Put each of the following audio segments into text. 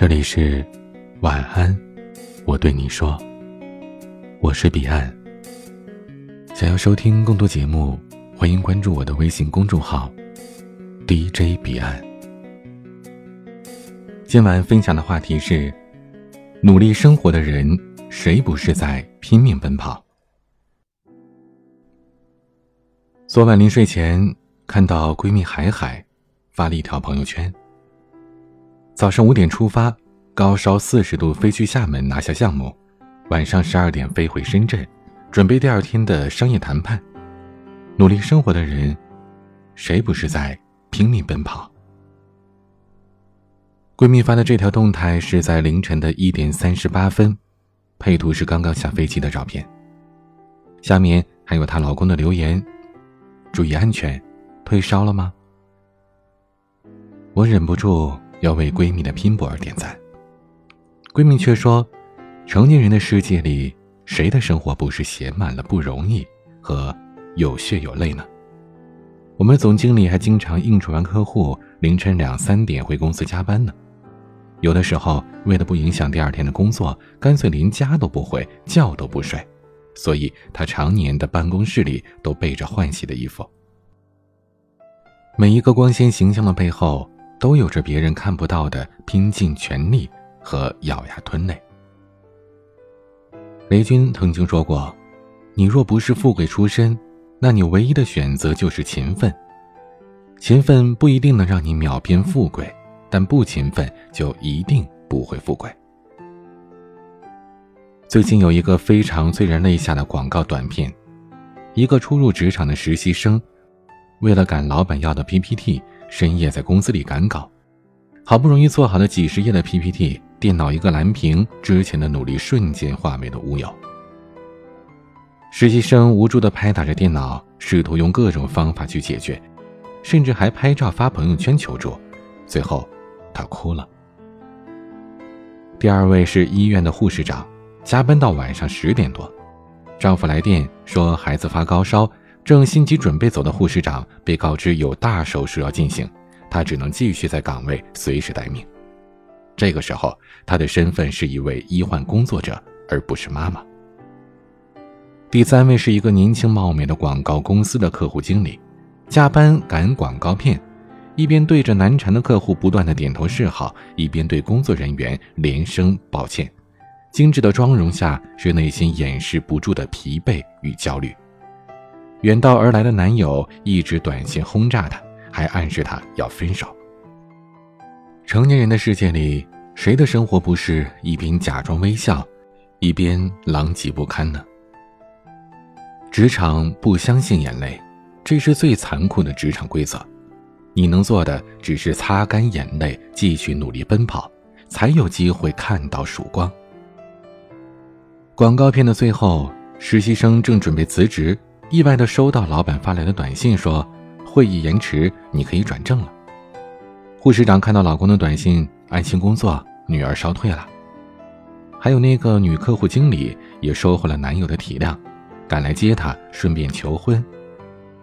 这里是晚安我对你说，我是彼岸。想要收听更多节目，欢迎关注我的微信公众号 DJ 彼岸。今晚分享的话题是，努力生活的人，谁不是在拼命奔跑？昨晚临睡前看到闺蜜海海发了一条朋友圈，早上5点出发，高烧40度飞去厦门拿下项目，晚上12点飞回深圳，准备第二天的商业谈判。努力生活的人，谁不是在拼命奔跑？闺蜜发的这条动态是在凌晨的1点38分，配图是刚刚下飞机的照片，下面还有她老公的留言：注意安全，退烧了吗？我忍不住要为闺蜜的拼搏而点赞。闺蜜却说，成年人的世界里，谁的生活不是写满了不容易和有血有泪呢？我们总经理还经常应酬完客户，凌晨2、3点回公司加班呢。有的时候，为了不影响第二天的工作，干脆连家都不回，觉都不睡。所以他常年的办公室里都备着换洗的衣服。每一个光鲜形象的背后，都有着别人看不到的拼尽全力和咬牙吞泪。雷军曾经说过，你若不是富贵出身，那你唯一的选择就是勤奋。勤奋不一定能让你秒变富贵，但不勤奋就一定不会富贵。最近有一个非常催人泪下的广告短片，一个初入职场的实习生，为了赶老板要的 PPT， 深夜在公司里赶稿，好不容易做好的几10页的 PPT， 电脑一个蓝屏，之前的努力瞬间化为了乌有。实习生无助地拍打着电脑，试图用各种方法去解决，甚至还拍照发朋友圈求助，最后他哭了。第二位是医院的护士长，加班到晚上10点多，丈夫来电说孩子发高烧，正心急准备走的护士长被告知有大手术要进行，她只能继续在岗位随时待命。这个时候，她的身份是一位医患工作者，而不是妈妈。第三位是一个年轻貌美的广告公司的客户经理，加班赶广告片，一边对着难缠的客户不断的点头示好，一边对工作人员连声抱歉。精致的妆容下是内心掩饰不住的疲惫与焦虑。远道而来的男友一直短信轰炸她，还暗示她要分手。成年人的世界里，谁的生活不是一边假装微笑，一边狼藉不堪呢？职场不相信眼泪，这是最残酷的职场规则。你能做的只是擦干眼泪，继续努力奔跑，才有机会看到曙光。广告片的最后，实习生正准备辞职，意外地收到老板发来的短信，说会议延迟，你可以转正了。护士长看到老公的短信，安心工作，女儿烧退了。还有那个女客户经理也收获了男友的体谅，赶来接她，顺便求婚。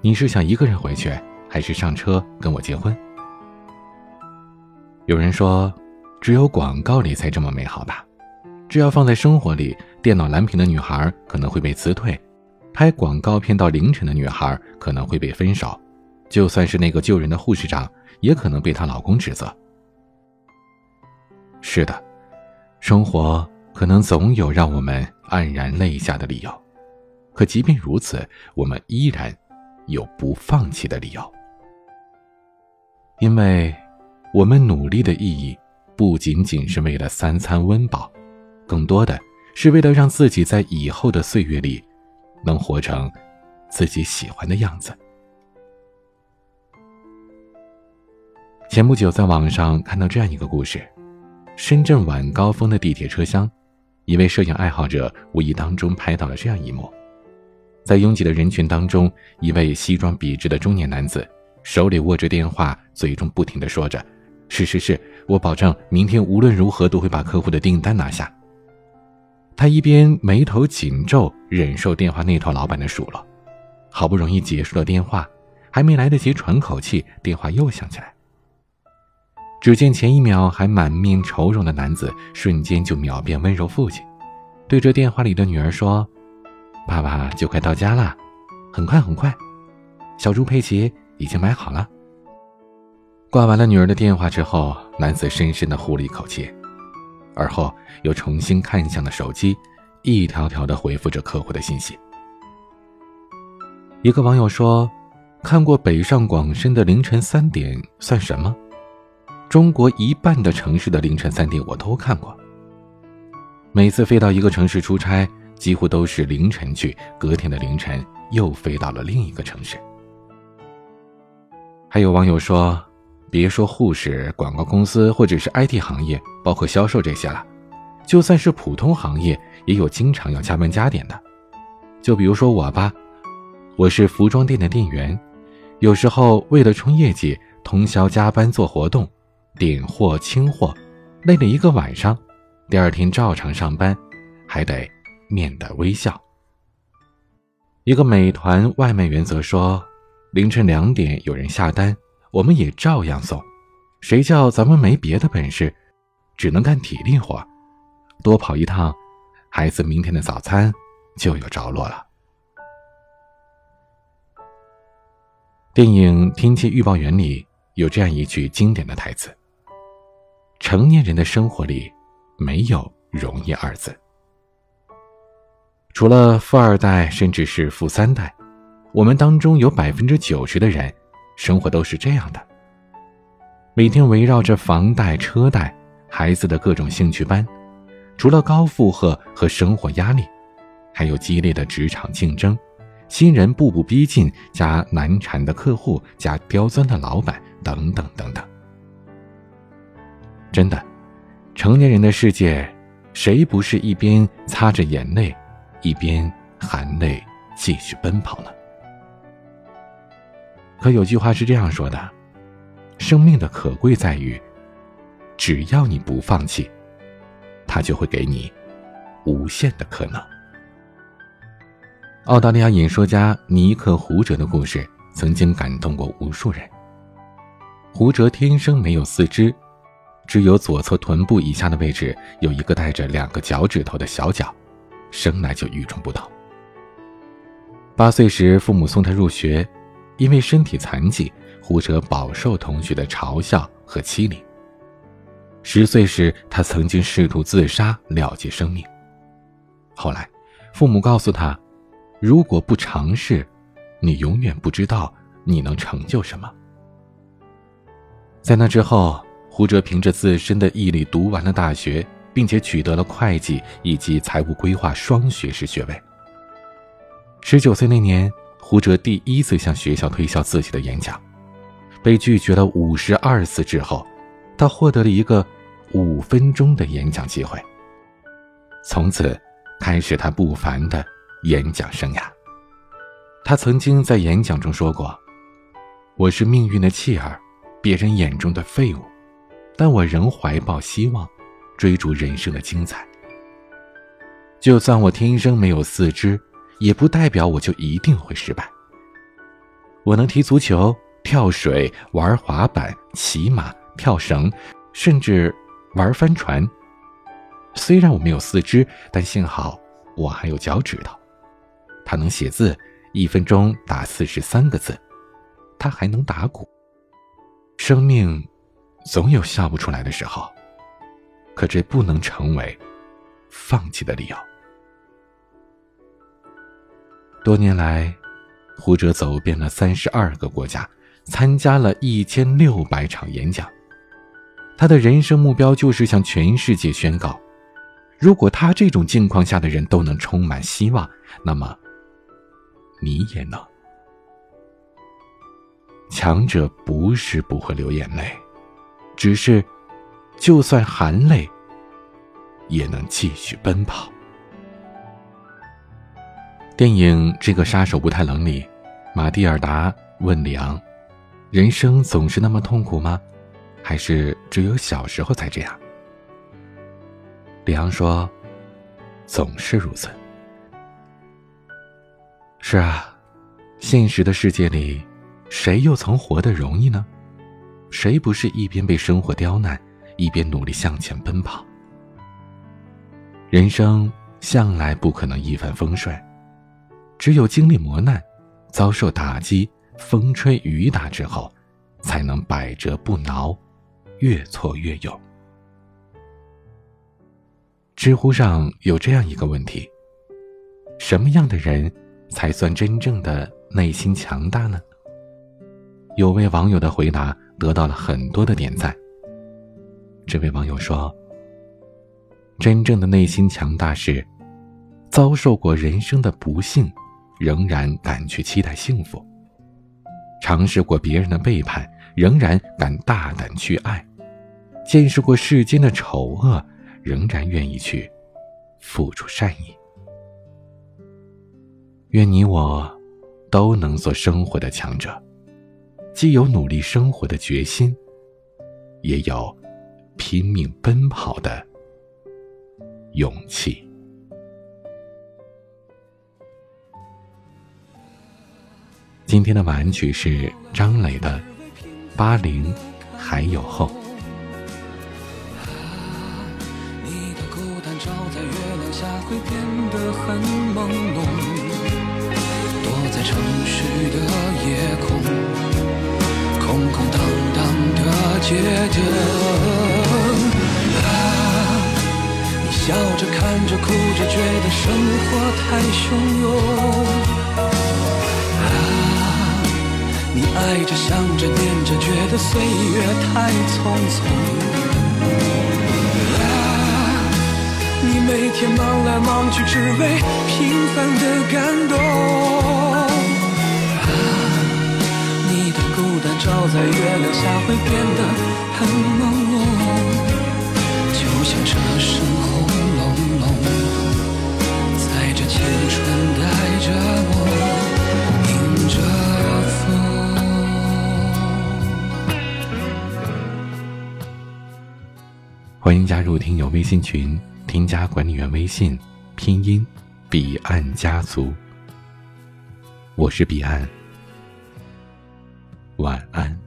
你是想一个人回去，还是上车跟我结婚？有人说，只有广告里才这么美好吧。只要放在生活里，电脑蓝屏的女孩可能会被辞退，拍广告片到凌晨的女孩可能会被分手，就算是那个救人的护士长，也可能被她老公指责。是的，生活可能总有让我们黯然泪下的理由，可即便如此，我们依然有不放弃的理由，因为我们努力的意义不仅仅是为了3餐温饱，更多的是为了让自己在以后的岁月里能活成自己喜欢的样子。前不久在网上看到这样一个故事，深圳晚高峰的地铁车厢，一位摄影爱好者无意当中拍到了这样一幕。在拥挤的人群当中，一位西装笔直的中年男子手里握着电话，嘴中不停地说着，是，我保证明天无论如何都会把客户的订单拿下。他一边眉头紧皱，忍受电话那头老板的数落。好不容易结束了电话，还没来得及喘口气，电话又响起来。只见前一秒还满面愁容的男子，瞬间就秒变温柔父亲，对着电话里的女儿说：“爸爸就快到家了，很快很快，小猪佩奇已经买好了。”挂完了女儿的电话之后，男子深深地呼了一口气，而后又重新看向了手机，一条条地回复着客户的信息。一个网友说：“看过北上广深的凌晨3点算什么？中国一半的城市的凌晨3点我都看过。每次飞到一个城市出差，几乎都是凌晨去，隔天的凌晨又飞到了另一个城市。”还有网友说：“别说护士、广告公司或者是 IT 行业，包括销售这些了，就算是普通行业，也有经常要加班加点的。就比如说我吧，我是服装店的店员，有时候为了冲业绩，通宵加班做活动，点货清货，累了一个晚上，第二天照常上班，还得面带微笑。”一个美团外卖员则说：“凌晨2点有人下单，我们也照样送，谁叫咱们没别的本事，只能干体力活，多跑一趟，孩子明天的早餐就有着落了。”电影《天气预报员》里有这样一句经典的台词：“成年人的生活里没有容易二字。”除了富二代，甚至是富三代，我们当中有90%的人生活都是这样的，每天围绕着房贷、车贷、孩子的各种兴趣班，除了高负荷和生活压力，还有激烈的职场竞争，新人步步逼近，加难缠的客户，加刁钻的老板，等等等等。真的，成年人的世界，谁不是一边擦着眼泪，一边含泪继续奔跑呢？可有句话是这样说的：生命的可贵在于，只要你不放弃，它就会给你无限的可能。澳大利亚演说家尼克·胡哲的故事曾经感动过无数人。胡哲天生没有四肢，只有左侧臀部以下的位置有一个带着2个脚趾头的小脚，生来就与众不同。8岁时，父母送他入学，因为身体残疾，胡哲饱受同学的嘲笑和欺凌。10岁时，他曾经试图自杀了结生命。后来，父母告诉他，如果不尝试，你永远不知道你能成就什么。在那之后，胡哲凭着自身的毅力读完了大学，并且取得了会计以及财务规划双学士学位。19岁那年，胡哲第一次向学校推销自己的演讲，被拒绝了52次之后，他获得了一个5分钟的演讲机会。从此，开始他不凡的演讲生涯。他曾经在演讲中说过：“我是命运的弃儿，别人眼中的废物，但我仍怀抱希望，追逐人生的精彩。就算我天生没有四肢，也不代表我就一定会失败。我能踢足球、跳水、玩滑板、骑马、跳绳，甚至玩帆船。虽然我没有四肢，但幸好我还有脚趾头。他能写字，1分钟打43个字，他还能打鼓。生命总有笑不出来的时候，可这不能成为放弃的理由。”多年来，胡哲走遍了32个国家，参加了1600场演讲。他的人生目标就是向全世界宣告，如果他这种境况下的人都能充满希望，那么你也能。强者不是不会流眼泪，只是就算含泪也能继续奔跑。电影《这个杀手不太冷》里，马蒂尔达问里昂：“人生总是那么痛苦吗？还是只有小时候才这样？”李昂说：“总是如此。”是啊，现实的世界里，谁又曾活得容易呢？谁不是一边被生活刁难，一边努力向前奔跑？人生向来不可能一帆风顺，只有经历磨难，遭受打击，风吹雨打之后，才能百折不挠，越挫越勇。知乎上有这样一个问题：什么样的人才算真正的内心强大呢？有位网友的回答得到了很多的点赞。这位网友说，真正的内心强大是遭受过人生的不幸，仍然敢去期待幸福；尝试过别人的背叛，仍然敢大胆去爱；见识过世间的丑恶，仍然愿意去付出善意。愿你我都能做生活的强者，既有努力生活的决心，也有拼命奔跑的勇气。今天的晚安曲是张磊的《80还有后》。你的孤单照在月亮下会变得很朦胧，躲在城市的夜空，空空荡荡的街灯啊，你笑着看着哭着，觉得生活太汹涌啊，你爱着想着念着，觉得岁月太匆匆啊，你每天忙来忙去，只为平凡的感动啊，你的孤单照在月亮下会变得很朦胧，就像车声轰隆隆，载着青春带着梦，迎着欢迎加入听友微信群，添加管理员微信拼音彼岸家族。我是彼岸，晚安。